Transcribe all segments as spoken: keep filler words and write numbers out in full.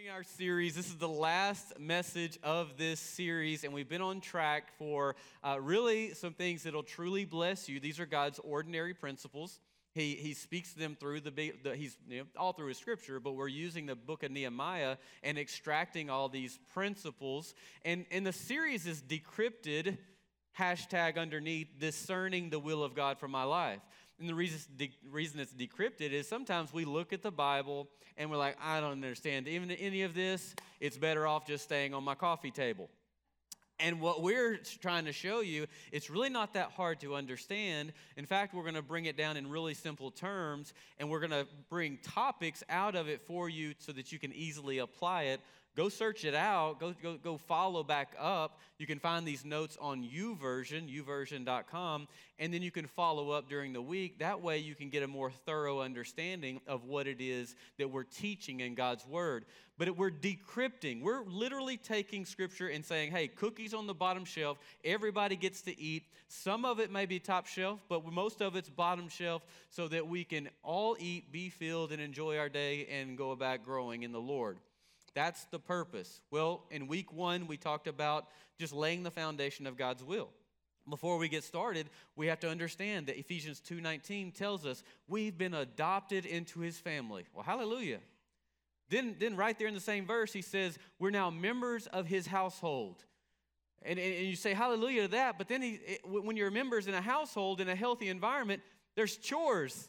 Continuing our series, this is the last message of this series, and we've been on track for uh, really some things that'll truly bless you. These are God's ordinary principles. He he speaks them through the, the he's you know, all through his scripture, but we're using the book of Nehemiah and extracting all these principles. And and the series is decrypted, hashtag underneath, discerning the will of God for my life. And the reason it's decrypted is sometimes we look at the Bible and we're like, I don't understand even any of this. It's better off just staying on my coffee table. And what we're trying to show you, it's really not that hard to understand. In fact, we're going to bring it down in really simple terms, and we're going to bring topics out of it for you so that you can easily apply it. Go search it out. Go go go follow back up. You can find these notes on YouVersion, YouVersion dot com, and then you can follow up during the week. That way you can get a more thorough understanding of what it is that we're teaching in God's Word. But we're decrypting. We're literally taking Scripture and saying, hey, cookies on the bottom shelf. Everybody gets to eat. Some of it may be top shelf, but most of it's bottom shelf so that we can all eat, be filled, and enjoy our day and go about growing in the Lord. That's the purpose. Well, in week one, we talked about just laying the foundation of God's will. Before we get started, we have to understand that Ephesians two nineteen tells us we've been adopted into his family. Well, hallelujah. Then, then right there in the same verse, he says we're now members of his household. And, and, and you say hallelujah to that, but then he, it, when you're members in a household, in a healthy environment, there's chores.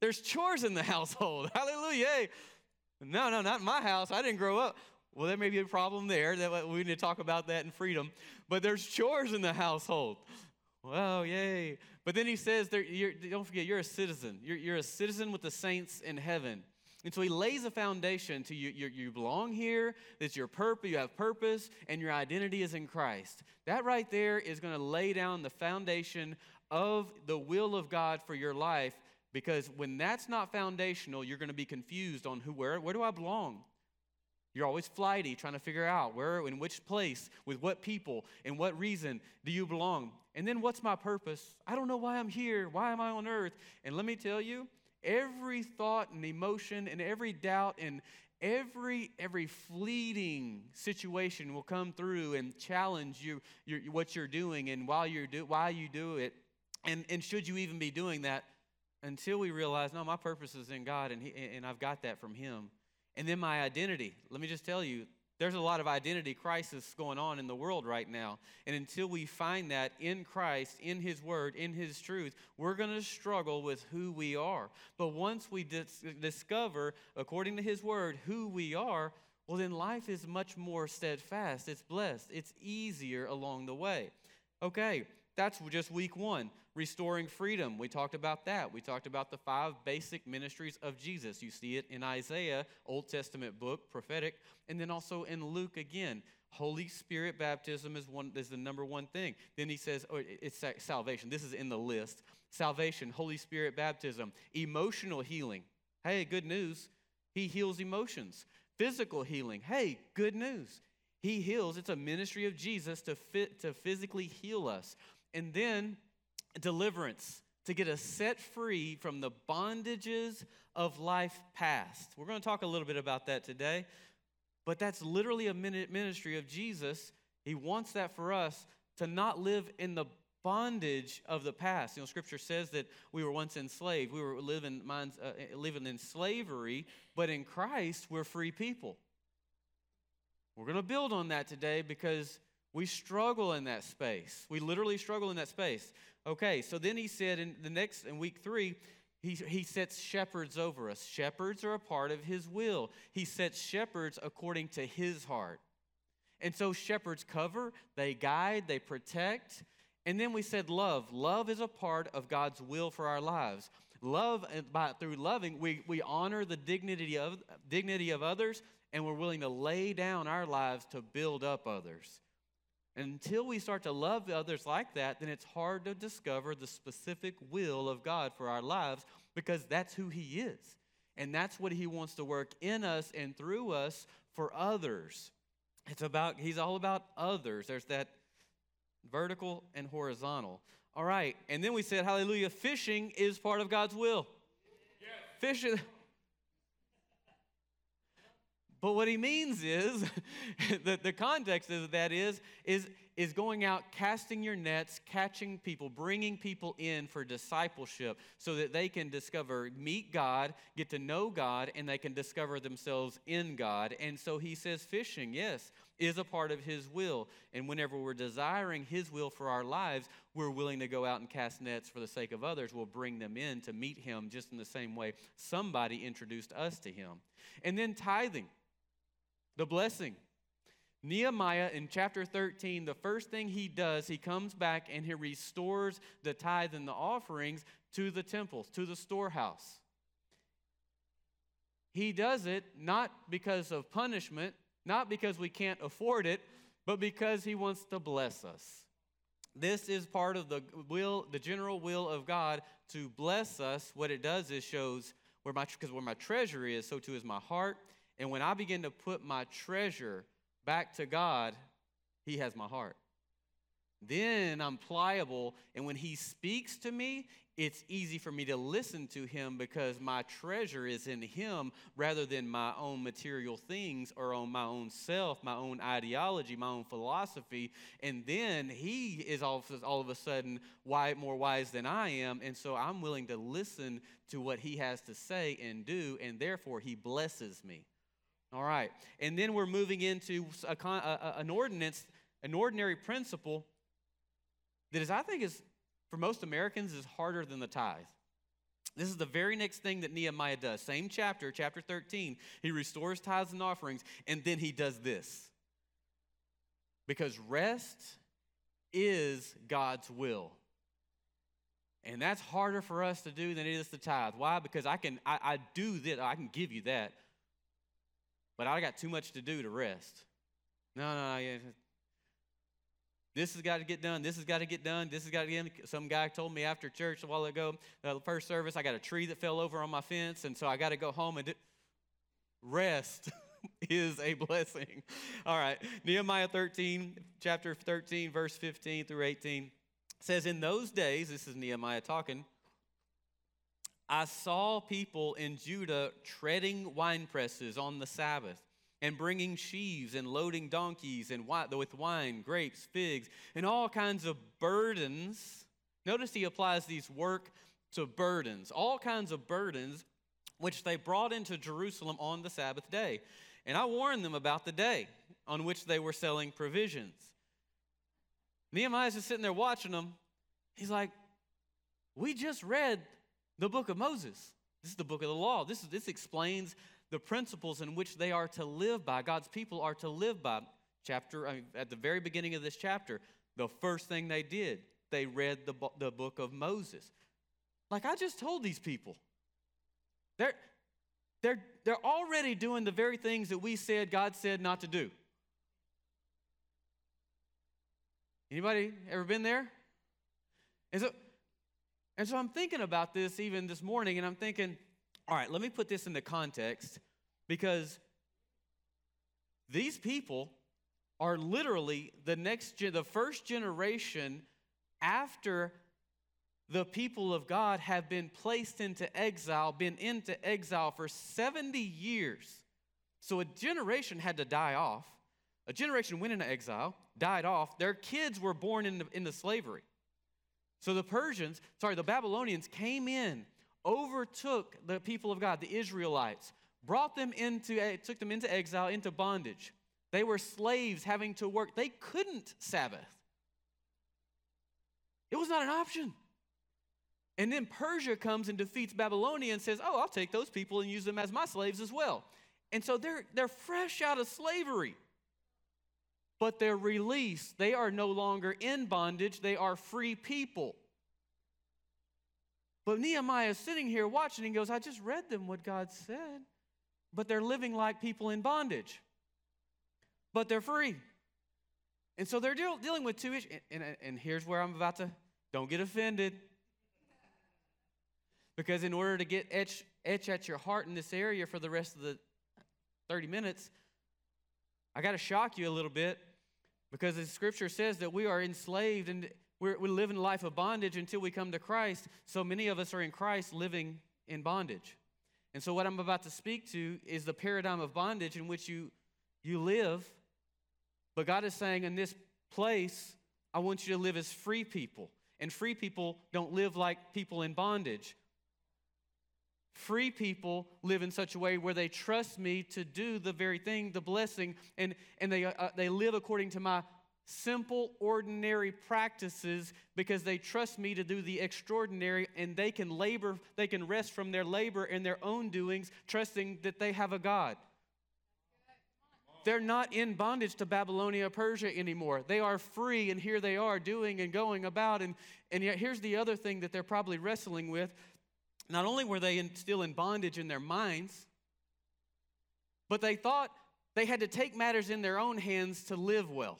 There's chores in the household. Hallelujah. No, no, not in my house. I didn't grow up. Well, there may be a problem there. That we need to talk about that in freedom. But there's chores in the household. Wow, yay. But then he says, there, you're, don't forget, you're a citizen. You're, you're a citizen with the saints in heaven. And so he lays a foundation to you. You, you belong here. That's your purpose. You have purpose. And your identity is in Christ. That right there is going to lay down the foundation of the will of God for your life. Because when that's not foundational, you're going to be confused on who, where, where do I belong? You're always flighty, trying to figure out where, in which place, with what people, and what reason do you belong? And then what's my purpose? I don't know why I'm here. Why am I on earth? And let me tell you, every thought and emotion and every doubt and every every fleeting situation will come through and challenge you, your, what you're doing, and why you're do why you do it, and and should you even be doing that? Until we realize, no, my purpose is in God, and he, and I've got that from him. And then my identity. Let me just tell you, there's a lot of identity crisis going on in the world right now. And until we find that in Christ, in his word, in his truth, we're going to struggle with who we are. But once we dis- discover, according to his word, who we are, well, then life is much more steadfast. It's blessed. It's easier along the way. Okay, that's just week one. Restoring freedom, we talked about that. We talked about the five basic ministries of Jesus. You see it in Isaiah, Old Testament book, prophetic, and then also in Luke again. Holy Spirit baptism is one is the number one thing. Then he says, oh, it's salvation. This is in the list. Salvation, Holy Spirit baptism, emotional healing. Hey, good news. He heals emotions. Physical healing. Hey, good news. He heals. It's a ministry of Jesus to fit to physically heal us. And then deliverance, to get us set free from the bondages of life past. We're going to talk a little bit about that today, but that's literally a ministry of Jesus. He wants that for us to not live in the bondage of the past. You know, Scripture says that we were once enslaved. We were living, minds, uh, living in slavery, but in Christ, we're free people. We're going to build on that today because we struggle in that space. We literally struggle in that space. Okay, so then he said in the next, in week three, he, he sets shepherds over us. Shepherds are a part of his will. He sets shepherds according to his heart. And so shepherds cover, they guide, they protect. And then we said love. Love is a part of God's will for our lives. Love, and by through loving, we, we honor the dignity of, dignity of others, and we're willing to lay down our lives to build up others. Until we start to love others like that, then it's hard to discover the specific will of God for our lives because that's who he is. And that's what he wants to work in us and through us for others. It's about, he's all about others. There's that vertical and horizontal. All right. And then we said, hallelujah, fishing is part of God's will. Yes. Fishing. But what he means is, the, the context of that is, is, is going out, casting your nets, catching people, bringing people in for discipleship so that they can discover, meet God, get to know God, and they can discover themselves in God. And so he says fishing, yes, is a part of his will. And whenever we're desiring his will for our lives, we're willing to go out and cast nets for the sake of others. We'll bring them in to meet him just in the same way somebody introduced us to him. And then tithing. The blessing. Nehemiah in chapter thirteen, the first thing he does, he comes back and he restores the tithe and the offerings to the temples, to the storehouse. He does it not because of punishment, not because we can't afford it, but because he wants to bless us. This is part of the will, the general will of God to bless us. What it does is shows where my, because where my treasure is, so too is my heart. And when I begin to put my treasure back to God, he has my heart. Then I'm pliable, and when he speaks to me, it's easy for me to listen to him because my treasure is in him rather than my own material things or on my own self, my own ideology, my own philosophy. And then he is all, all of a sudden more wise than I am, and so I'm willing to listen to what he has to say and do, and therefore he blesses me. All right, and then we're moving into a, a, an ordinance, an ordinary principle that is, I think is, for most Americans, is harder than the tithe. This is the very next thing that Nehemiah does. Same chapter, chapter thirteen. He restores tithes and offerings, and then he does this. Because rest is God's will. And that's harder for us to do than it is to tithe. Why? Because I can, I, I do this, I can give you that, but I got too much to do to rest. No, no, no, yeah. This has got to get done. This has got to get done. This has got to get done. Some guy told me after church a while ago, uh, the first service, I got a tree that fell over on my fence, and so I got to go home and do. Rest is a blessing. All right, Nehemiah thirteen, chapter thirteen, verse fifteen through eighteen says, in those days, this is Nehemiah talking, I saw people in Judah treading winepresses on the Sabbath, and bringing sheaves and loading donkeys and with wine, grapes, figs, and all kinds of burdens. Notice he applies these work to burdens. All kinds of burdens which they brought into Jerusalem on the Sabbath day. And I warned them about the day on which they were selling provisions. Nehemiah's just sitting there watching them. He's like, we just read the book of Moses. This is the book of the law. This, this explains the principles in which they are to live by, God's people are to live by. Chapter I mean, at the very beginning of this chapter, the first thing they did, they read the, the book of Moses. Like I just told these people, they're, they're, they're already doing the very things that we said God said not to do. Anybody ever been there? And so, and so I'm thinking about this even this morning, and I'm thinking, all right, let me put this into context because these people are literally the next, gen- the first generation after the people of God have been placed into exile, been into exile for seventy years. So a generation had to die off. A generation went into exile, died off. Their kids were born into, into slavery. So the Persians, sorry, the Babylonians came in, overtook the people of God, the Israelites, brought them into, took them into exile, into bondage. They were slaves having to work. They couldn't Sabbath. It was not an option. And then Persia comes and defeats Babylonia and says, oh, I'll take those people and use them as my slaves as well. And so they're, they're fresh out of slavery, but they're released. They are no longer in bondage. They are free people. But Nehemiah is sitting here watching and goes, I just read them what God said, but they're living like people in bondage, but they're free. And so they're deal- dealing with two issues. And, and, and here's where I'm about to, don't get offended. Because in order to get etch, etch at your heart in this area for the rest of the thirty minutes, I got to shock you a little bit because the scripture says that we are enslaved and We're, we're living a life of bondage until we come to Christ. So many of us are in Christ living in bondage. And so what I'm about to speak to is the paradigm of bondage in which you, you live. But God is saying, in this place, I want you to live as free people. And free people don't live like people in bondage. Free people live in such a way where they trust me to do the very thing, the blessing, and, and they uh, they live according to my simple, ordinary practices because they trust me to do the extraordinary, and they can labor, they can rest from their labor and their own doings, trusting that they have a God. They're not in bondage to Babylonia, Persia anymore. They are free, and here they are doing and going about. And, and yet here's the other thing that they're probably wrestling with. Not only were they in, still in bondage in their minds, but they thought they had to take matters in their own hands to live well.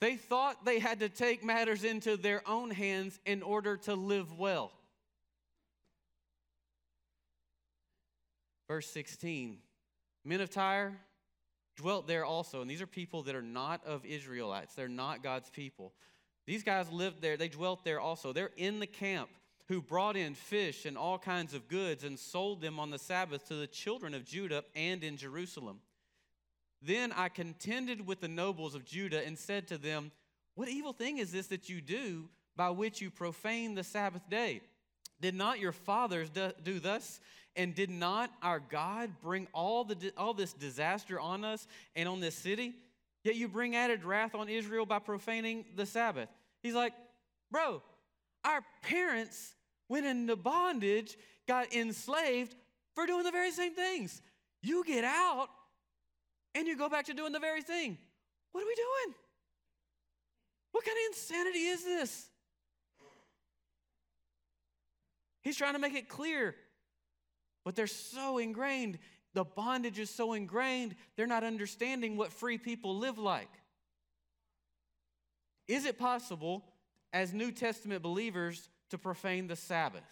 They thought they had to take matters into their own hands in order to live well. Verse sixteen, men of Tyre dwelt there also. And these are people that are not of Israelites. They're not God's people. These guys lived there. They dwelt there also. They're in the camp, who brought in fish and all kinds of goods and sold them on the Sabbath to the children of Judah and in Jerusalem. Then I contended with the nobles of Judah and said to them, what evil thing is this that you do by which you profane the Sabbath day? Did not your fathers do thus? And did not our God bring all the all this disaster on us and on this city? Yet you bring added wrath on Israel by profaning the Sabbath. He's like, bro, our parents went into bondage, got enslaved for doing the very same things. You get out and you go back to doing the very thing. What are we doing? What kind of insanity is this? He's trying to make it clear. But they're so ingrained. The bondage is so ingrained, they're not understanding what free people live like. Is it possible, as New Testament believers, to profane the Sabbath?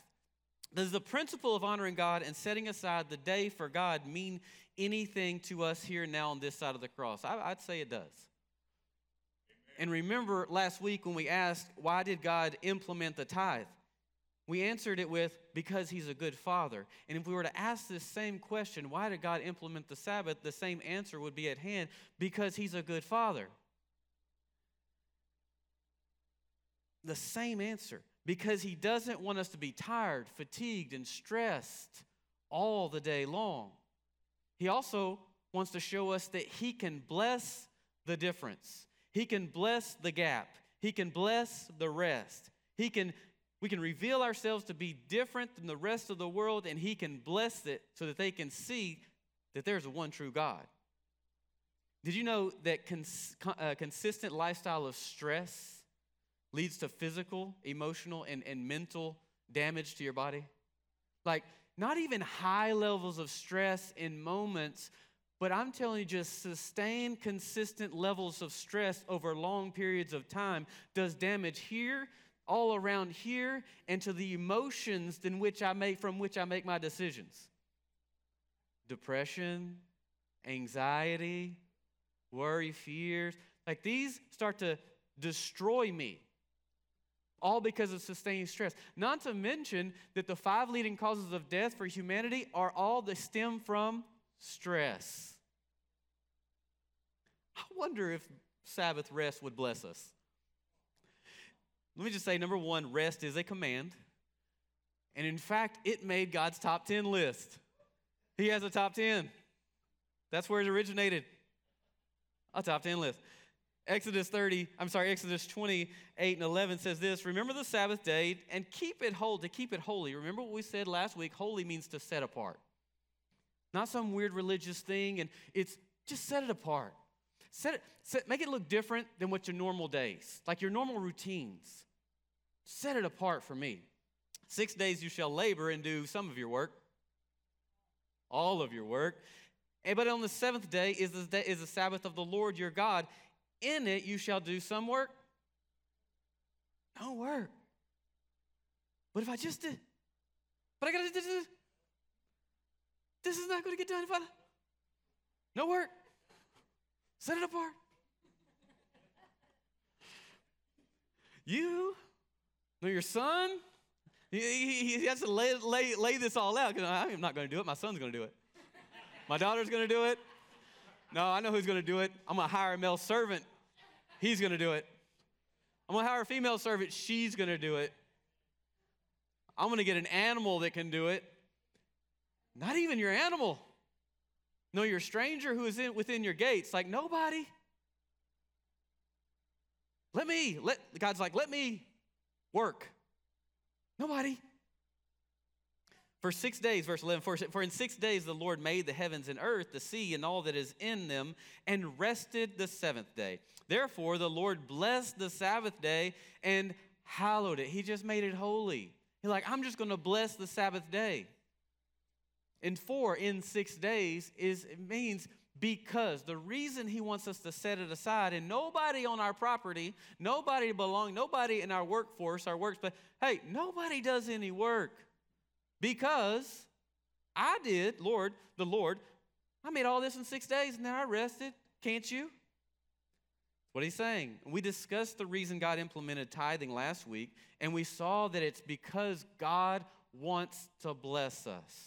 Does the principle of honoring God and setting aside the day for God mean anything to us here now on this side of the cross? I, I'd say it does. Amen. And remember last week when we asked, why did God implement the tithe? We answered it with, because he's a good father. And if we were to ask this same question, why did God implement the Sabbath? The same answer would be at hand, because he's a good father. The same answer, because he doesn't want us to be tired, fatigued, and stressed all the day long. He also wants to show us that he can bless the difference. He can bless the gap. He can bless the rest. He can We can reveal ourselves to be different than the rest of the world, and he can bless it so that they can see that there's a one true God. Did you know that cons- uh, consistent lifestyle of stress leads to physical, emotional, and, and mental damage to your body? Like, not even high levels of stress in moments, but I'm telling you, just sustained, consistent levels of stress over long periods of time does damage here, all around here, and to the emotions in which I make, from which I make my decisions. Depression, anxiety, worry, fears, like these start to destroy me, all because of sustained stress. Not to mention that the five leading causes of death for humanity are all that stem from stress. I wonder if Sabbath rest would bless us. Let me just say, number one, rest is a command. And in fact, it made God's top ten list. He has a top ten. That's where it originated. A top ten list. Exodus thirty, I'm sorry, Exodus twenty-eight and eleven says this, remember the Sabbath day and keep it holy, to keep it holy. Remember what we said last week, holy means to set apart. Not some weird religious thing, and it's just set it apart. Set it, set, make it look different than what your normal days, like your normal routines. Set it apart for me. Six days you shall labor and do some of your work, all of your work. But on the seventh day is the, is the Sabbath of the Lord your God. In it you shall do some work, no work. But if I just did, but I got to do this, this is not going to get done if I, no work. Set it apart. You, know your son, He, he has to lay, lay, lay this all out, because I'm not going to do it. My son's going to do it. My daughter's going to do it. No, I know who's going to do it. I'm going to hire a male servant. He's going to do it. I'm going to hire a female servant. She's going to do it. I'm going to get an animal that can do it. Not even your animal. No, your stranger who is in, within your gates. Like, nobody. Let me. Let God's like, let me work. Nobody. For six days, verse eleven, for, for in six days the Lord made the heavens and earth, the sea, and all that is in them, and rested the seventh day. Therefore the Lord blessed the Sabbath day and hallowed it. He just made it holy. He's like, I'm just going to bless the Sabbath day. And four in six days is it means because. The reason he wants us to set it aside, and nobody on our property, nobody belong, nobody in our workforce, our workplace, hey, nobody does any work. Because I did, Lord, the Lord, I made all this in six days, and then I rested. Can't you? What he's saying. We discussed the reason God implemented tithing last week, and we saw that it's because God wants to bless us.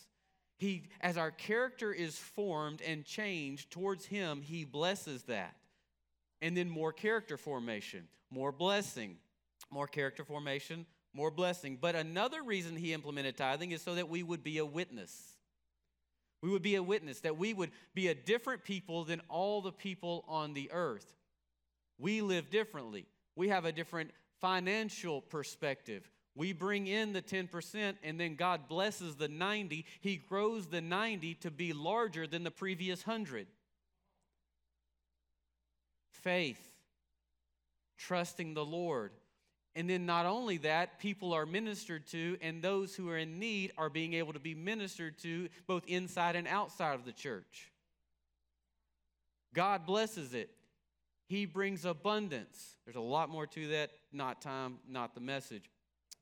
He, as our character is formed and changed towards him, he blesses that. And then more character formation, more blessing, more character formation, more blessing. But another reason he implemented tithing is so that we would be a witness. We would be a witness, that we would be a different people than all the people on the earth. We live differently. We have a different financial perspective. We bring in the ten percent, and then God blesses the ninety. He grows the ninety to be larger than the previous one hundred. Faith, trusting the Lord. And then not only that, people are ministered to, and those who are in need are being able to be ministered to both inside and outside of the church. God blesses it. He brings abundance. There's a lot more to that. Not time, not the message.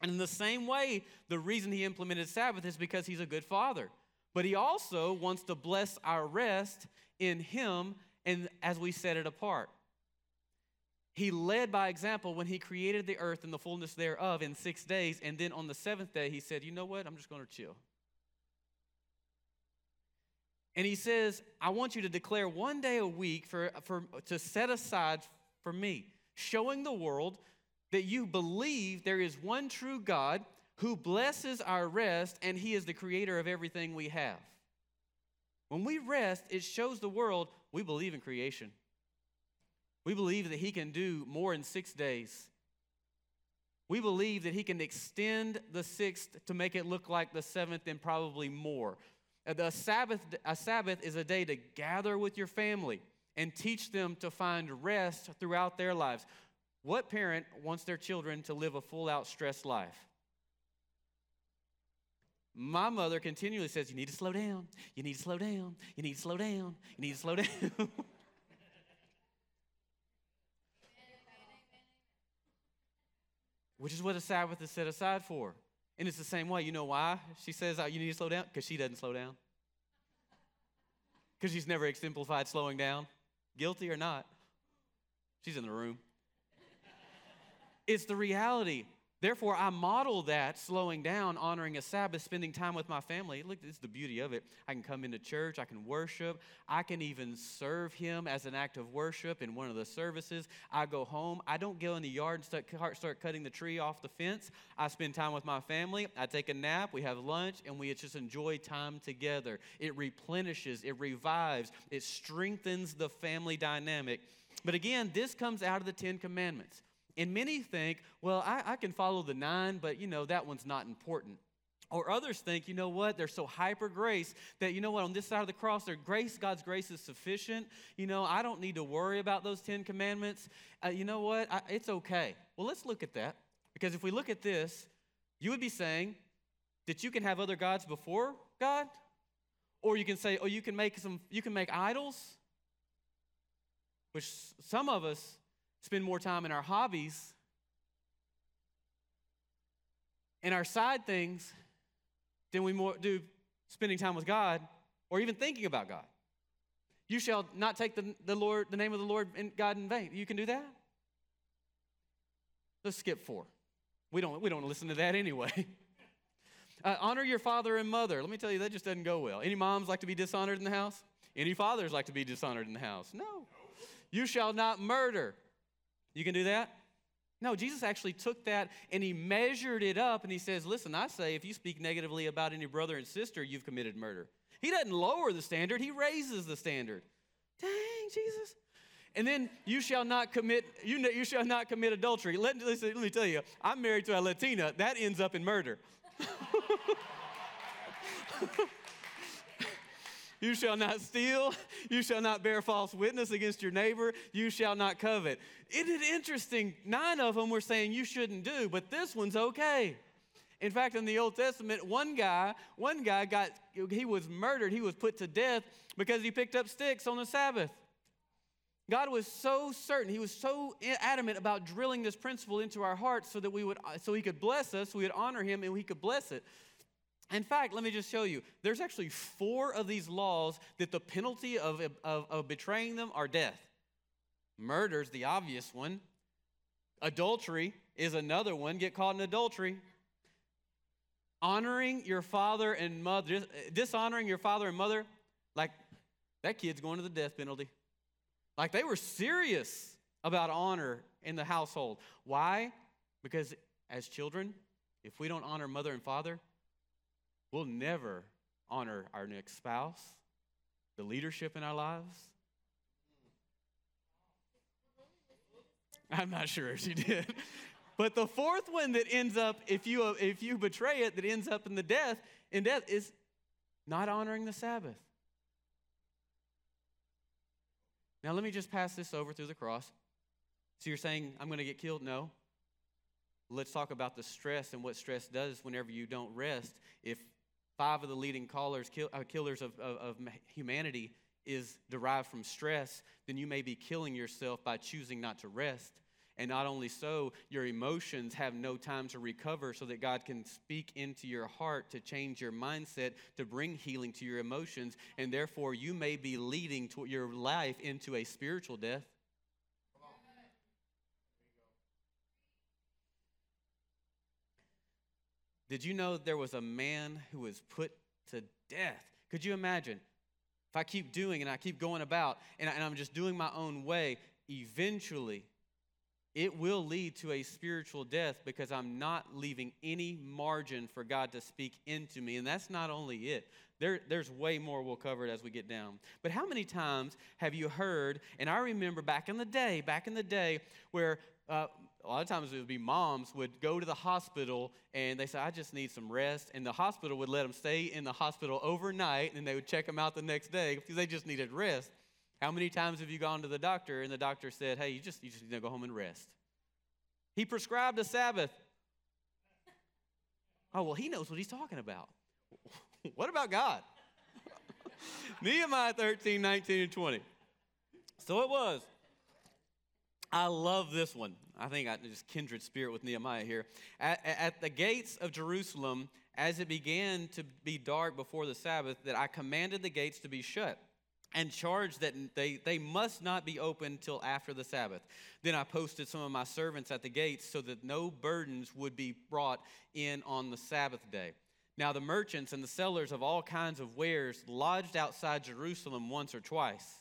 And in the same way, the reason he implemented Sabbath is because he's a good father. But he also wants to bless our rest in him and as we set it apart. He led by example when he created the earth and the fullness thereof in six days. And then on the seventh day, he said, you know what? I'm just going to chill. And he says, I want you to declare one day a week for, for to set aside for me, showing the world that you believe there is one true God who blesses our rest, and he is the creator of everything we have. When we rest, it shows the world we believe in creation. We believe that he can do more in six days. We believe that he can extend the sixth to make it look like the seventh and probably more. The Sabbath, a Sabbath is a day to gather with your family and teach them to find rest throughout their lives. What parent wants their children to live a full-out stressed life? My mother continually says, you need to slow down, you need to slow down, you need to slow down, you need to slow down. Which is what a Sabbath is set aside for. And it's the same way. You know why she says, oh, you need to slow down? Because she doesn't slow down. Because she's never exemplified slowing down. Guilty or not, she's in the room. It's the reality. Therefore, I model that, slowing down, honoring a Sabbath, spending time with my family. Look, this is the beauty of it. I can come into church. I can worship. I can even serve him as an act of worship in one of the services. I go home. I don't go in the yard and start cutting the tree off the fence. I spend time with my family. I take a nap. We have lunch, and we just enjoy time together. It replenishes. It revives. It strengthens the family dynamic. But again, this comes out of the Ten Commandments. And many think, well, I, I can follow the nine, but, you know, that one's not important. Or others think, you know what, they're so hyper-grace that, you know what, on this side of the cross, their grace, God's grace is sufficient. You know, I don't need to worry about those Ten Commandments. Uh, you know what, I, it's okay. Well, let's look at that. Because if we look at this, you would be saying that you can have other gods before God. Or you can say, oh, you can make some, you can make idols. Which some of us spend more time in our hobbies and our side things than we more do spending time with God or even thinking about God. You shall not take the, the Lord, the name of the Lord and God in vain. You can do that? Let's skip four. We don't, we don't listen to that anyway. Uh, honor your father and mother. Let me tell you, that just doesn't go well. Any moms like to be dishonored in the house? Any fathers like to be dishonored in the house? No. You shall not murder. You can do that? No, Jesus actually took that and he measured it up and he says, listen, I say if you speak negatively about any brother and sister, you've committed murder. He doesn't lower the standard, he raises the standard. Dang, Jesus. And then you shall not commit, you know, you shall not commit adultery. Let, listen, let me tell you, I'm married to a Latina. That ends up in murder. You shall not steal. You shall not bear false witness against your neighbor. You shall not covet. Isn't it interesting? Nine of them were saying you shouldn't do, but this one's okay. In fact, in the Old Testament, one guy, one guy got, he was murdered. He was put to death because he picked up sticks on the Sabbath. God was so certain, he was so adamant about drilling this principle into our hearts so that we would, so he could bless us, we would honor him, and he could bless it. In fact, let me just show you, there's actually four of these laws that the penalty of, of, of betraying them are death. Murder's the obvious one. Adultery is another one. Get caught in adultery. Honoring your father and mother, dishonoring your father and mother, like that kid's going to the death penalty. Like they were serious about honor in the household. Why? Because as children, if we don't honor mother and father, we'll never honor our next spouse, the leadership in our lives. I'm not sure if she did. But the fourth one that ends up, if you if you betray it, that ends up in the death, in death is not honoring the Sabbath. Now let me just pass this over through the cross. So you're saying, I'm going to get killed? No. Let's talk about the stress and what stress does whenever you don't rest. If five of the leading callers, kill, uh, killers of, of, of humanity is derived from stress, then you may be killing yourself by choosing not to rest. And not only so, your emotions have no time to recover so that God can speak into your heart to change your mindset, to bring healing to your emotions. And therefore, you may be leading to your life into a spiritual death. Did you know there was a man who was put to death? Could you imagine? If I keep doing and I keep going about and, I, and I'm just doing my own way, eventually it will lead to a spiritual death because I'm not leaving any margin for God to speak into me. And that's not only it. There, there's way more we'll cover it as we get down. But how many times have you heard, and I remember back in the day, back in the day where... Uh, A lot of times it would be moms would go to the hospital and they say, I just need some rest. And the hospital would let them stay in the hospital overnight and they would check them out the next day because they just needed rest. How many times have you gone to the doctor and the doctor said, hey, you just, you just need to go home and rest? He prescribed a Sabbath. Oh, well, he knows what he's talking about. What about God? Nehemiah thirteen, nineteen, and twenty. So it was. I love this one. I think I just kindred spirit with Nehemiah here. At, at the gates of Jerusalem, as it began to be dark before the Sabbath, that I commanded the gates to be shut and charged that they, they must not be opened till after the Sabbath. Then I posted some of my servants at the gates so that no burdens would be brought in on the Sabbath day. Now the merchants and the sellers of all kinds of wares lodged outside Jerusalem once or twice.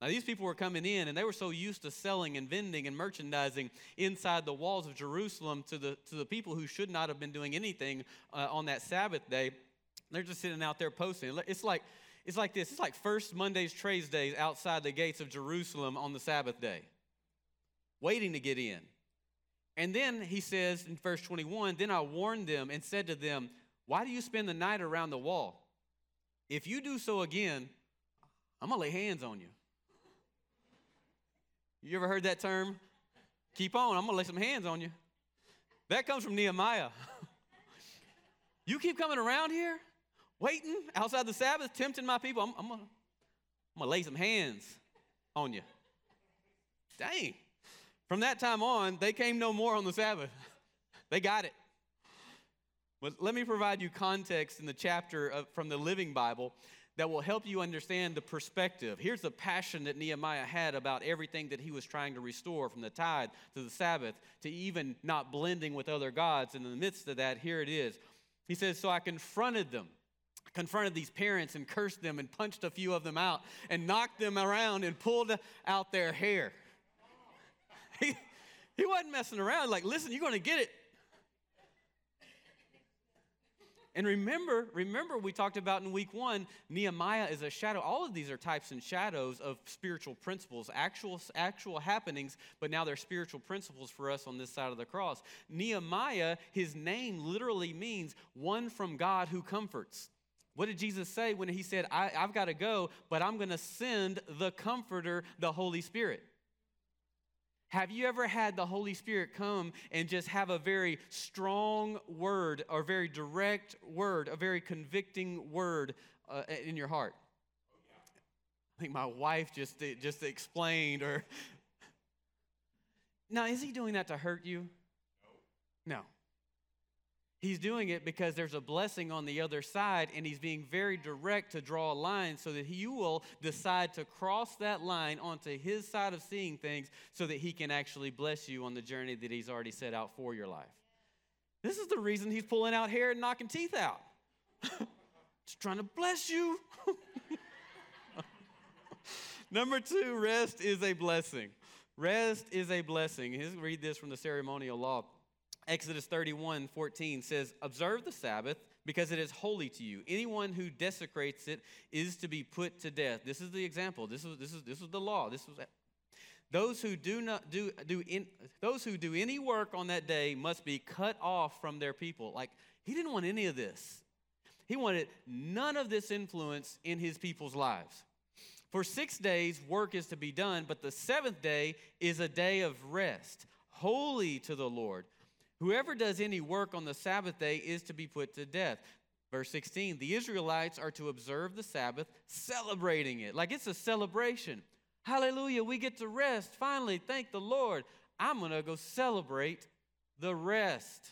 Now, these people were coming in, and they were so used to selling and vending and merchandising inside the walls of Jerusalem to the to the people who should not have been doing anything uh, on that Sabbath day. They're just sitting out there posting. It's like it's like this. It's like first Mondays, trades days outside the gates of Jerusalem on the Sabbath day, waiting to get in. And then he says in verse twenty-one, then I warned them and said to them, why do you spend the night around the wall? If you do so again, I'm going to lay hands on you. You ever heard that term? Keep on, I'm going to lay some hands on you. That comes from Nehemiah. You keep coming around here, waiting outside the Sabbath, tempting my people. I'm, I'm going to lay some hands on you. Dang. From that time on, they came no more on the Sabbath. They got it. But let me provide you context in the chapter of, from the Living Bible that will help you understand the perspective. Here's the passion that Nehemiah had about everything that he was trying to restore, from the tithe to the Sabbath to even not blending with other gods. And in the midst of that, here it is. He says, so I confronted them, confronted these parents and cursed them and punched a few of them out and knocked them around and pulled out their hair. He, he wasn't messing around. Like, listen, you're going to get it. And remember, remember we talked about in week one, Nehemiah is a shadow. All of these are types and shadows of spiritual principles, actual, actual happenings, but now they're spiritual principles for us on this side of the cross. Nehemiah, his name literally means one from God who comforts. What did Jesus say when he said, I, I've got to go, but I'm going to send the Comforter, the Holy Spirit? Have you ever had the Holy Spirit come and just have a very strong word or very direct word, a very convicting word uh, in your heart? I think my wife just, just explained. Or now, is he doing that to hurt you? No. No. He's doing it because there's a blessing on the other side, and he's being very direct to draw a line so that you will decide to cross that line onto his side of seeing things so that he can actually bless you on the journey that he's already set out for your life. This is the reason he's pulling out hair and knocking teeth out. Just trying to bless you. Number two, rest is a blessing. Rest is a blessing. Let's read this from the ceremonial law. Exodus thirty-one fourteen says, observe the Sabbath because it is holy to you. Anyone who desecrates it is to be put to death. This is the example. This is this is this is the law. This was those who do not do do in, those who do any work on that day must be cut off from their people. Like, he didn't want any of this. He wanted none of this influence in his people's lives. For six days work is to be done, but the seventh day is a day of rest, holy to the Lord. Whoever does any work on the Sabbath day is to be put to death. Verse sixteen, the Israelites are to observe the Sabbath, celebrating it. Like, it's a celebration. Hallelujah, we get to rest. Finally, thank the Lord. I'm going to go celebrate the rest.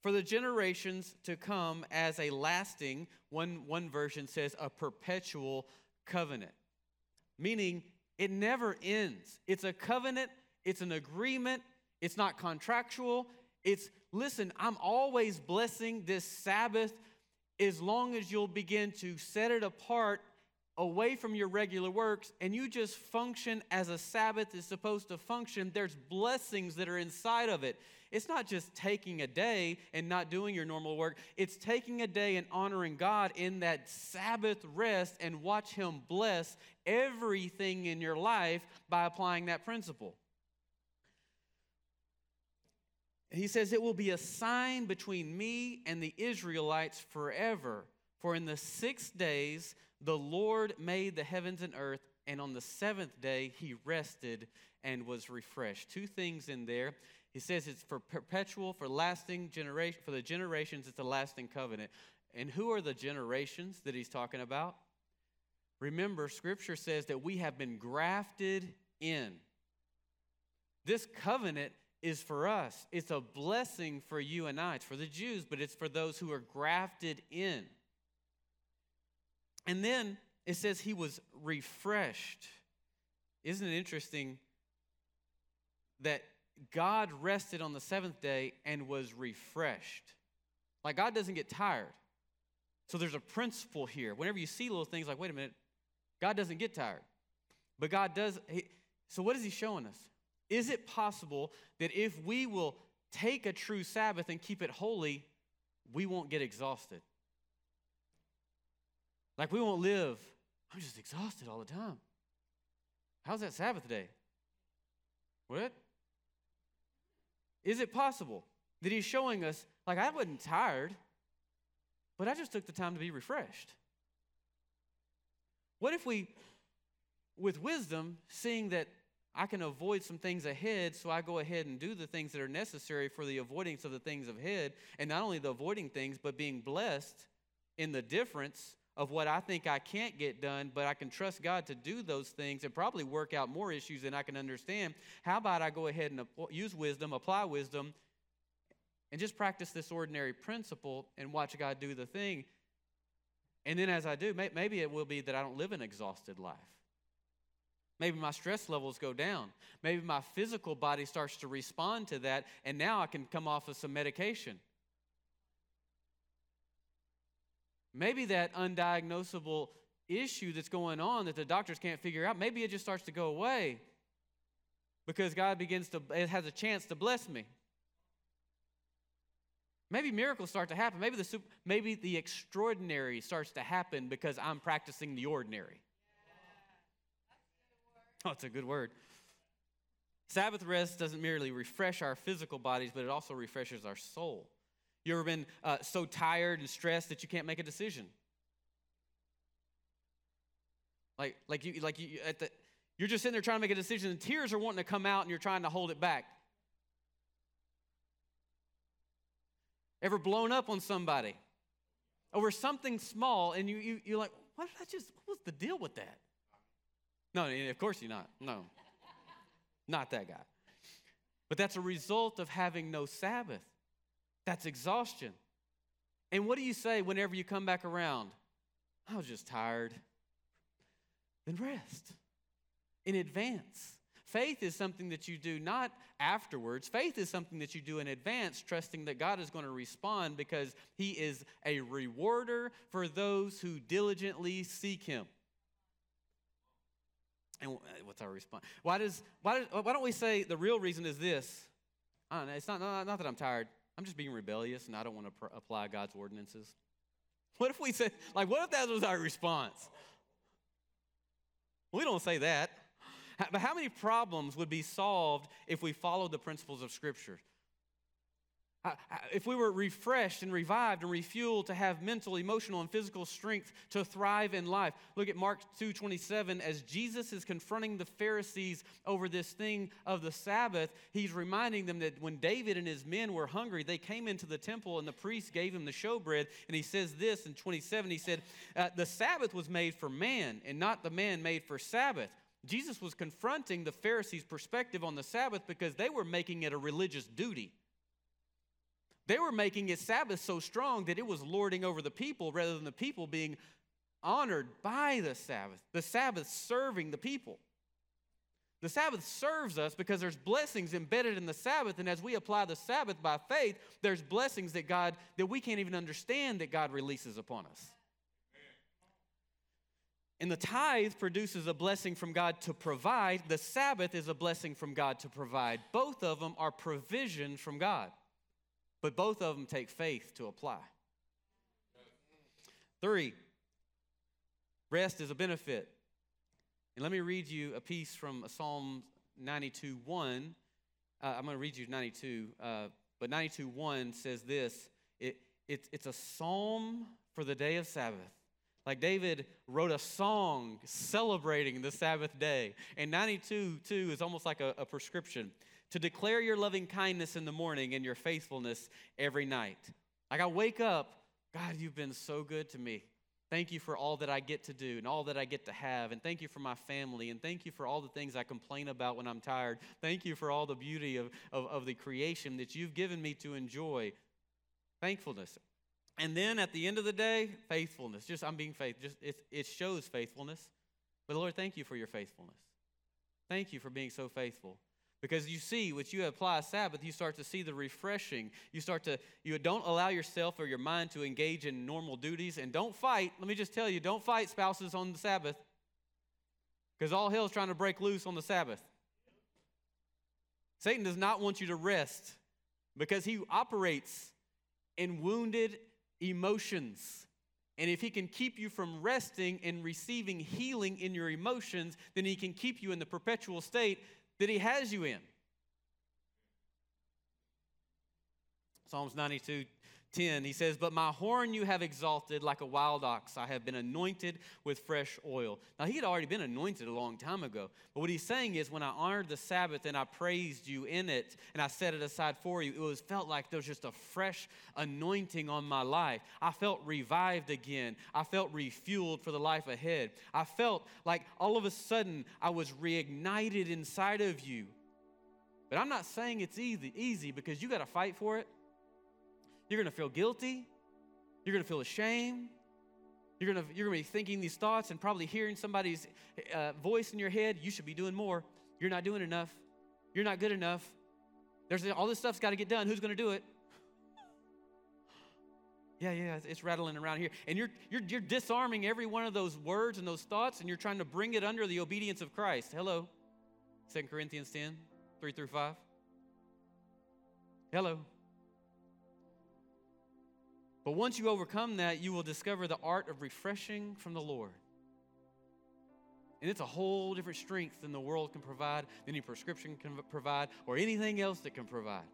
For the generations to come as a lasting, one, one version says a perpetual covenant. Meaning, it never ends. It's a covenant. It's an agreement. It's not contractual. It's, listen, I'm always blessing this Sabbath as long as you'll begin to set it apart away from your regular works and you just function as a Sabbath is supposed to function. There's blessings that are inside of it. It's not just taking a day and not doing your normal work. It's taking a day and honoring God in that Sabbath rest and watch Him bless everything in your life by applying that principle. He says, it will be a sign between me and the Israelites forever. For in the six days, the Lord made the heavens and earth, and on the seventh day, he rested and was refreshed. Two things in there. He says it's for perpetual, for lasting generation, for the generations, it's a lasting covenant. And who are the generations that he's talking about? Remember, Scripture says that we have been grafted in. This covenant is for us. It's a blessing for you and I. It's for the Jews, but it's for those who are grafted in. And then it says he was refreshed. Isn't it interesting that God rested on the seventh day and was refreshed? Like, God doesn't get tired. So there's a principle here. Whenever you see little things like, wait a minute, God doesn't get tired. But God does. He, so what is he showing us? Is it possible that if we will take a true Sabbath and keep it holy, we won't get exhausted? Like, we won't live, I'm just exhausted all the time. How's that Sabbath day? What? Is it possible that he's showing us, like, I wasn't tired, but I just took the time to be refreshed? What if we, with wisdom, seeing that I can avoid some things ahead, so I go ahead and do the things that are necessary for the avoidance of the things ahead, and not only the avoiding things, but being blessed in the difference of what I think I can't get done, but I can trust God to do those things and probably work out more issues than I can understand. How about I go ahead and use wisdom, apply wisdom, and just practice this ordinary principle and watch God do the thing. And then as I do, maybe it will be that I don't live an exhausted life. Maybe my stress levels go down. Maybe my physical body starts to respond to that, and now I can come off of some medication. Maybe that undiagnosable issue that's going on that the doctors can't figure out, maybe it just starts to go away because God begins to, it has a chance to bless me. Maybe miracles start to happen. Maybe the super, maybe the extraordinary starts to happen because I'm practicing the ordinary. Yeah. That's a good word. Oh, it's a good word. Sabbath rest doesn't merely refresh our physical bodies, but it also refreshes our soul. You ever been uh, so tired and stressed that you can't make a decision? Like, like you, like you, at the, you're just sitting there trying to make a decision, and tears are wanting to come out, and you're trying to hold it back. Ever blown up on somebody over something small, and you, you, you're like, what did I just, what was the deal with that? No, of course you're not. No, not that guy. But that's a result of having no Sabbath. That's exhaustion. And what do you say whenever you come back around? I was just tired. Then rest in advance. Faith is something that you do not afterwards. Faith is something that you do in advance, trusting that God is going to respond because he is a rewarder for those who diligently seek him. And what's our response? Why does why, does, why don't we say the real reason is this? I don't know. It's not, not, not that I'm tired. I'm just being rebellious and I don't want to pr- apply God's ordinances. What if we said, like, what if that was our response? We don't say that. But how many problems would be solved if we followed the principles of Scripture? If we were refreshed and revived and refueled to have mental, emotional, and physical strength to thrive in life. Look at Mark two twenty-seven. As Jesus is confronting the Pharisees over this thing of the Sabbath, he's reminding them that when David and his men were hungry, they came into the temple and the priest gave him the showbread. And he says this in twenty-seven. He said, uh, the Sabbath was made for man and not the man made for Sabbath. Jesus was confronting the Pharisees' perspective on the Sabbath because they were making it a religious duty. They were making it Sabbath so strong that it was lording over the people rather than the people being honored by the Sabbath. The Sabbath serving the people. The Sabbath serves us because there's blessings embedded in the Sabbath, and as we apply the Sabbath by faith, there's blessings that God, that we can't even understand that God releases upon us. And the tithe produces a blessing from God to provide. The Sabbath is a blessing from God to provide. Both of them are provision from God. But both of them take faith to apply. Three, rest is a benefit. And let me read you a piece from Psalm ninety-two one. Uh, I'm going to read you ninety-two. Uh, but ninety-two one says this. It, it, it's a psalm for the day of Sabbath. Like David wrote a song celebrating the Sabbath day. And ninety-two two is almost like a, a prescription. To declare your loving kindness in the morning and your faithfulness every night. Like I wake up, God, you've been so good to me. Thank you for all that I get to do and all that I get to have. And thank you for my family. And thank you for all the things I complain about when I'm tired. Thank you for all the beauty of, of, of the creation that you've given me to enjoy. Thankfulness. And then at the end of the day, faithfulness. Just I'm being faithful. Just it, it shows faithfulness. But Lord, thank you for your faithfulness. Thank you for being so faithful. Because you see, when you apply Sabbath, you start to see the refreshing. You start to, you don't allow yourself or your mind to engage in normal duties. And don't fight. Let me just tell you, don't fight spouses on the Sabbath. Because all hell's trying to break loose on the Sabbath. Satan does not want you to rest. Because he operates in wounded emotions. And if he can keep you from resting and receiving healing in your emotions, then he can keep you in the perpetual state that he has you in. Psalms ninety-two ten, he says, but my horn you have exalted like a wild ox. I have been anointed with fresh oil. Now, he had already been anointed a long time ago. But what he's saying is, when I honored the Sabbath and I praised you in it, and I set it aside for you, it was felt like there was just a fresh anointing on my life. I felt revived again. I felt refueled for the life ahead. I felt like all of a sudden I was reignited inside of you. But I'm not saying it's easy, easy because you got to fight for it. You're going to feel guilty. You're going to feel ashamed. You're going to, you're going to be thinking these thoughts and probably hearing somebody's uh, voice in your head. You should be doing more. You're not doing enough. You're not good enough. There's all this stuff's got to get done. Who's going to do it? Yeah, yeah, it's, it's rattling around here. And you're, you're you're disarming every one of those words and those thoughts, and you're trying to bring it under the obedience of Christ. Hello. Second Corinthians ten, three through five. Hello. But once you overcome that, you will discover the art of refreshing from the Lord. And it's a whole different strength than the world can provide, than any prescription can provide, or anything else that can provide.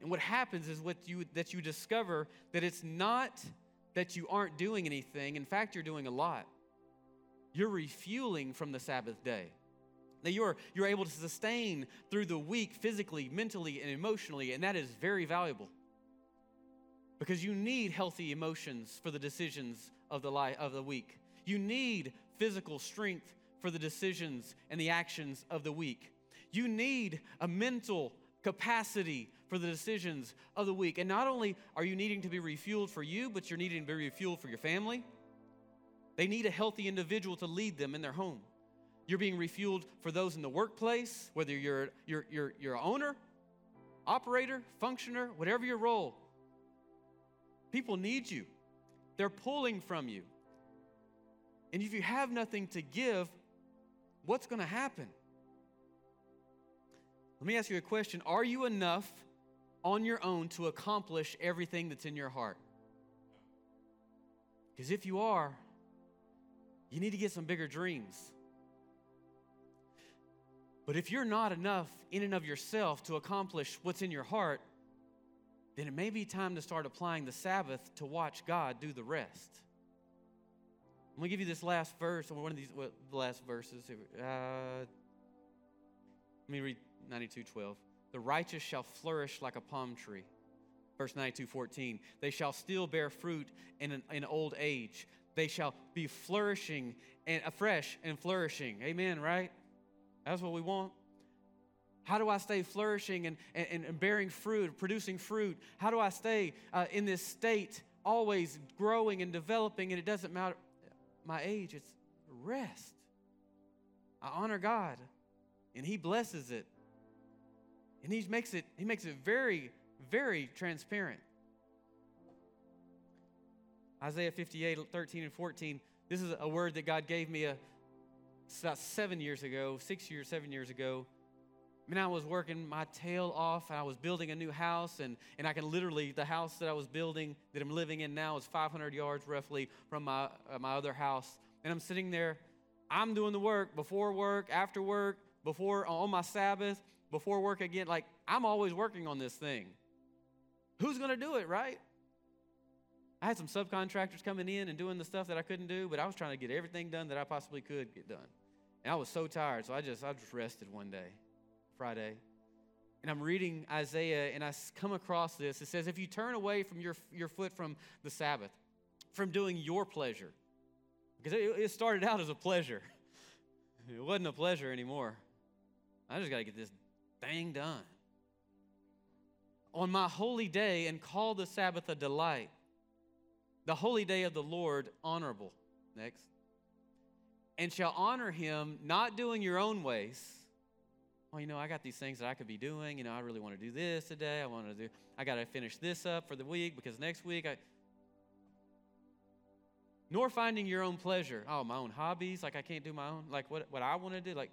And what happens is what you that you discover that it's not that you aren't doing anything. In fact, you're doing a lot. You're refueling from the Sabbath day. That you're you're able to sustain through the week physically, mentally, and emotionally, and that is very valuable. Because you need healthy emotions for the decisions of the life, of the week. You need physical strength for the decisions and the actions of the week. You need a mental capacity for the decisions of the week. And not only are you needing to be refueled for you, but you're needing to be refueled for your family. They need a healthy individual to lead them in their home. You're being refueled for those in the workplace, whether you're you're you're you're an owner, operator, functioner, whatever your role. People need you. They're pulling from you. And if you have nothing to give, what's going to happen? Let me ask you a question. Are you enough on your own to accomplish everything that's in your heart? Because if you are, you need to get some bigger dreams. But if you're not enough in and of yourself to accomplish what's in your heart, then it may be time to start applying the Sabbath to watch God do the rest. I'm going to give you this last verse, one of these well, the last verses. Uh, let me read ninety-two twelve. The righteous shall flourish like a palm tree. Verse ninety-two fourteen. They shall still bear fruit in an, in old age. They shall be flourishing and afresh and flourishing. Amen, right? That's what we want. How do I stay flourishing and, and, and bearing fruit, producing fruit? How do I stay uh, in this state, always growing and developing? And it doesn't matter my age, it's rest. I honor God, and He blesses it. And He makes it, He makes it very, very transparent. Isaiah fifty-eight, thirteen and fourteen. This is a word that God gave me a, about seven years ago, six years, seven years ago. I mean, I was working my tail off. I was building a new house, and, and I can literally, the house that I was building, that I'm living in now, is five hundred yards roughly from my uh, my other house. And I'm sitting there. I'm doing the work before work, after work, before on my Sabbath, before work again. Like, I'm always working on this thing. Who's going to do it, right? I had some subcontractors coming in and doing the stuff that I couldn't do, but I was trying to get everything done that I possibly could get done. And I was so tired, so I just I just rested one day. Friday, and I'm reading Isaiah, and I come across this. It says, if you turn away from your your foot from the Sabbath, from doing your pleasure, because it, it started out as a pleasure. It wasn't a pleasure anymore. I just got to get this thing done. On my holy day, and call the Sabbath a delight, the holy day of the Lord honorable. Next. And shall honor Him, not doing your own ways. Oh, you know, I got these things that I could be doing. You know, I really want to do this today. I want to do, I got to finish this up for the week because next week I, nor finding your own pleasure. Oh, my own hobbies. Like I can't do my own, like what, what I want to do, like,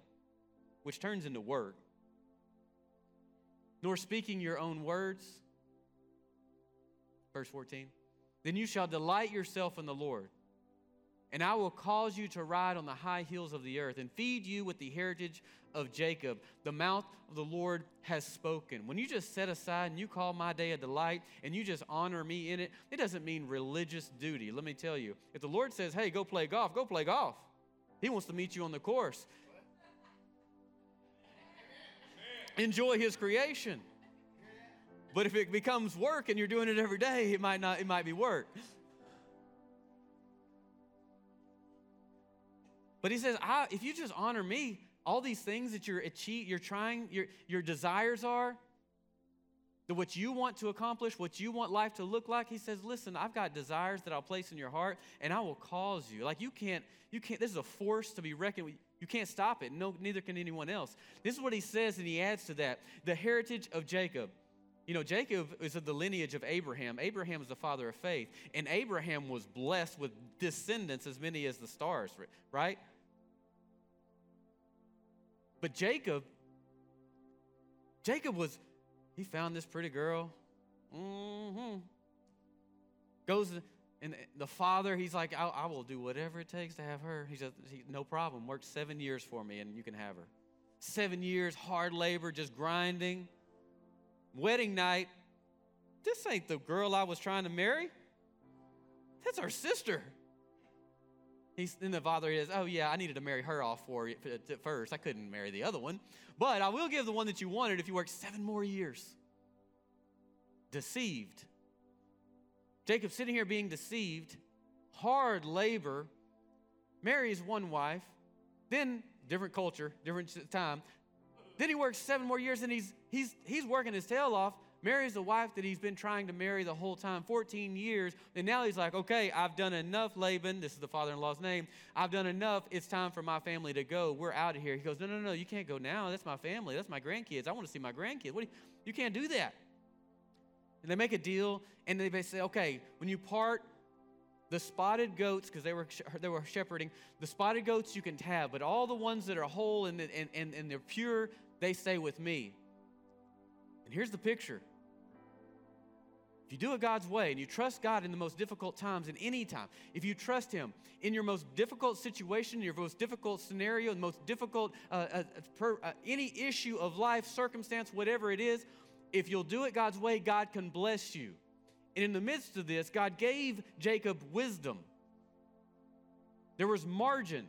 which turns into work. Nor speaking your own words. Verse fourteen. Then you shall delight yourself in the Lord. And I will cause you to ride on the high hills of the earth and feed you with the heritage of Jacob. The mouth of the Lord has spoken. When you just set aside and you call my day a delight and you just honor me in it, it doesn't mean religious duty. Let me tell you, if the Lord says, hey, go play golf, go play golf. He wants to meet you on the course. Enjoy His creation. But if it becomes work and you're doing it every day, it might not, it might be work. But He says, I, if you just honor me, all these things that you're achieve, you're trying, your your desires are, the what you want to accomplish, what you want life to look like. He says, listen, I've got desires that I'll place in your heart, and I will cause you. Like you can't, you can't. This is a force to be reckoned with. You can't stop it. No, neither can anyone else. This is what He says, and He adds to that: the heritage of Jacob. You know, Jacob is of the lineage of Abraham. Abraham is the father of faith. And Abraham was blessed with descendants as many as the stars, right? But Jacob, Jacob was, he found this pretty girl. Mm-hmm. Goes, and the father, he's like, I, I will do whatever it takes to have her. He says, no problem. Worked seven years for me and you can have her. Seven years, hard labor, just grinding. Wedding night, this ain't the girl I was trying to marry. That's our sister. He's in the father is, oh yeah, I needed to marry her off for you at first. I couldn't marry the other one, but I will give the one that you wanted if you work seven more years. Deceived. Jacob sitting here being deceived, hard labor, marries one wife, then different culture, different time. Then he works seven more years and he's he's he's working his tail off, marries the wife that he's been trying to marry the whole time, fourteen years. And now he's like, okay, I've done enough, Laban. This is the father-in-law's name. I've done enough. It's time for my family to go. We're out of here. He goes, no, no, no, you can't go now. That's my family. That's my grandkids. I want to see my grandkids. What do you, you can't do that. And they make a deal and they say, okay, when you part the spotted goats, because they were they were shepherding, the spotted goats you can have, but all the ones that are whole and and and, and they're pure, they stay with me. And here's the picture. If you do it God's way and you trust God in the most difficult times, in any time, if you trust him in your most difficult situation, your most difficult scenario, the most difficult, uh, uh, per, uh, any issue of life, circumstance, whatever it is, if you'll do it God's way, God can bless you. And in the midst of this, God gave Jacob wisdom. There was margin.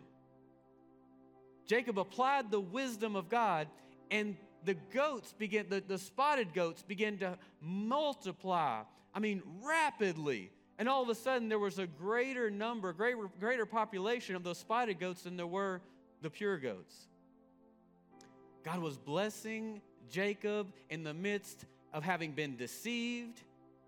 Jacob applied the wisdom of God, and the goats began, the, the spotted goats began to multiply, I mean, rapidly. And all of a sudden, there was a greater number, greater, greater population of those spotted goats than there were the pure goats. God was blessing Jacob in the midst of having been deceived,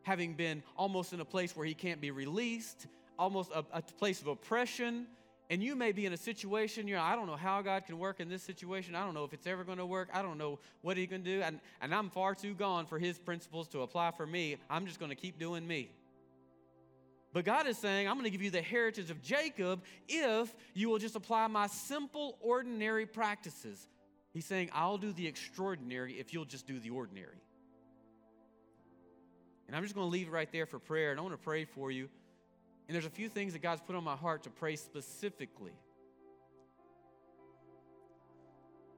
having been almost in a place where he can't be released, almost a, a place of oppression. And you may be in a situation, you know, I don't know how God can work in this situation. I don't know if it's ever going to work. I don't know what he can do. And, and I'm far too gone for his principles to apply for me. I'm just going to keep doing me. But God is saying, I'm going to give you the heritage of Jacob if you will just apply my simple, ordinary practices. He's saying, I'll do the extraordinary if you'll just do the ordinary. And I'm just going to leave it right there for prayer. And I want to pray for you. And there's a few things that God's put on my heart to pray specifically.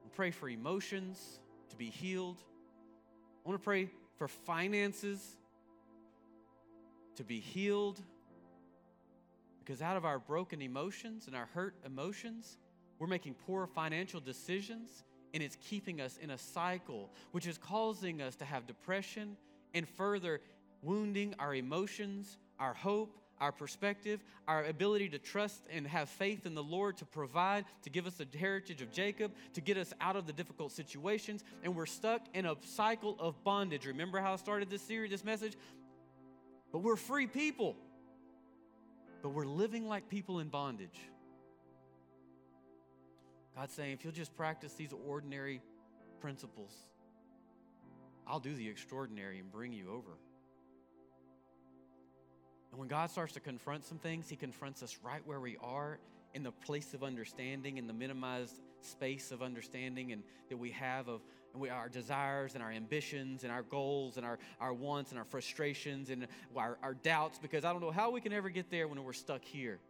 I pray for emotions to be healed. I want to pray for finances to be healed. Because out of our broken emotions and our hurt emotions, we're making poor financial decisions. And it's keeping us in a cycle, which is causing us to have depression and further wounding our emotions, our hope, our perspective, our ability to trust and have faith in the Lord to provide, to give us the heritage of Jacob, to get us out of the difficult situations. And we're stuck in a cycle of bondage. Remember how I started this series, this message? But we're free people. But we're living like people in bondage. God's saying, if you'll just practice these ordinary principles, I'll do the extraordinary and bring you over. And when God starts to confront some things, he confronts us right where we are in the place of understanding, in the minimized space of understanding and that we have of and we, our desires and our ambitions and our goals and our, our wants and our frustrations and our, our doubts, because I don't know how we can ever get there when we're stuck here.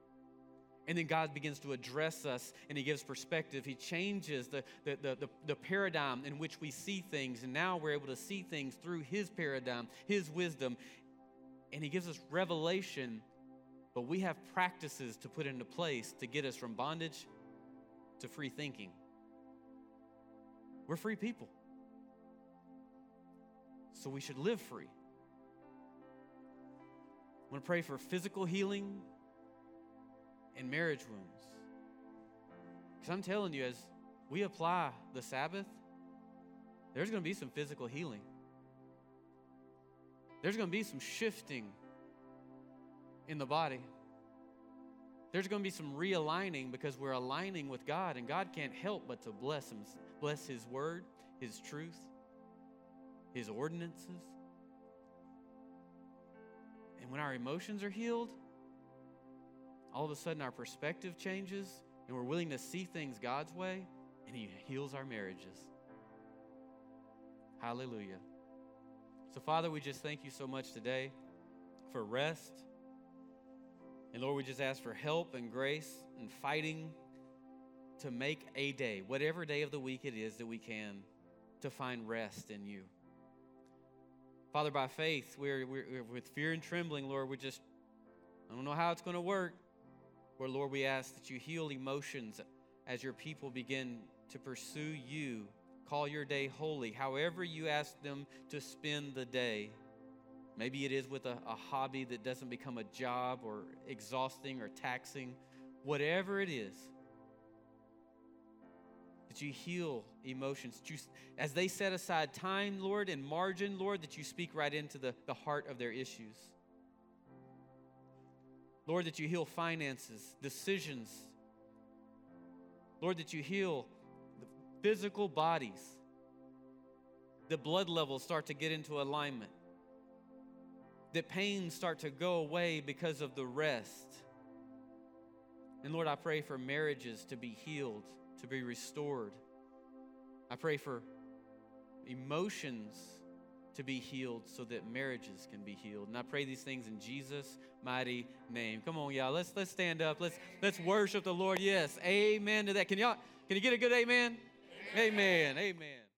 And then God begins to address us and he gives perspective. He changes the, the, the, the paradigm in which we see things. And now we're able to see things through his paradigm, his wisdom. And he gives us revelation, but we have practices to put into place to get us from bondage to free thinking. We're free people. So we should live free. I'm going to pray for physical healing and marriage wounds. Because I'm telling you, as we apply the Sabbath, there's going to be some physical healing. There's going to be some shifting in the body. There's going to be some realigning because we're aligning with God, and God can't help but to bless him, bless his word, his truth, his ordinances. And when our emotions are healed, all of a sudden our perspective changes and we're willing to see things God's way, and He heals our marriages. Hallelujah. So, Father, we just thank You so much today for rest. And, Lord, we just ask for help and grace and fighting to make a day, whatever day of the week it is that we can, to find rest in You. Father, by faith, we're, we're with fear and trembling, Lord, we just, I don't know how it's going to work. But, Lord, we ask that You heal emotions as Your people begin to pursue You. Call your day holy, however you ask them to spend the day. Maybe it is with a, a hobby that doesn't become a job or exhausting or taxing. Whatever it is, that You heal emotions. That you, as they set aside time, Lord, and margin, Lord, that You speak right into the, the heart of their issues. Lord, that You heal finances, decisions. Lord, that You heal physical bodies, the blood levels start to get into alignment, the pains start to go away because of the rest. And Lord, I pray for marriages to be healed, to be restored. I pray for emotions to be healed so that marriages can be healed. And I pray these things in Jesus' mighty name. Come on, y'all. Let's let's stand up. Let's let's worship the Lord. Yes. Amen to that. Can y'all can you get a good amen? Amen. Amen.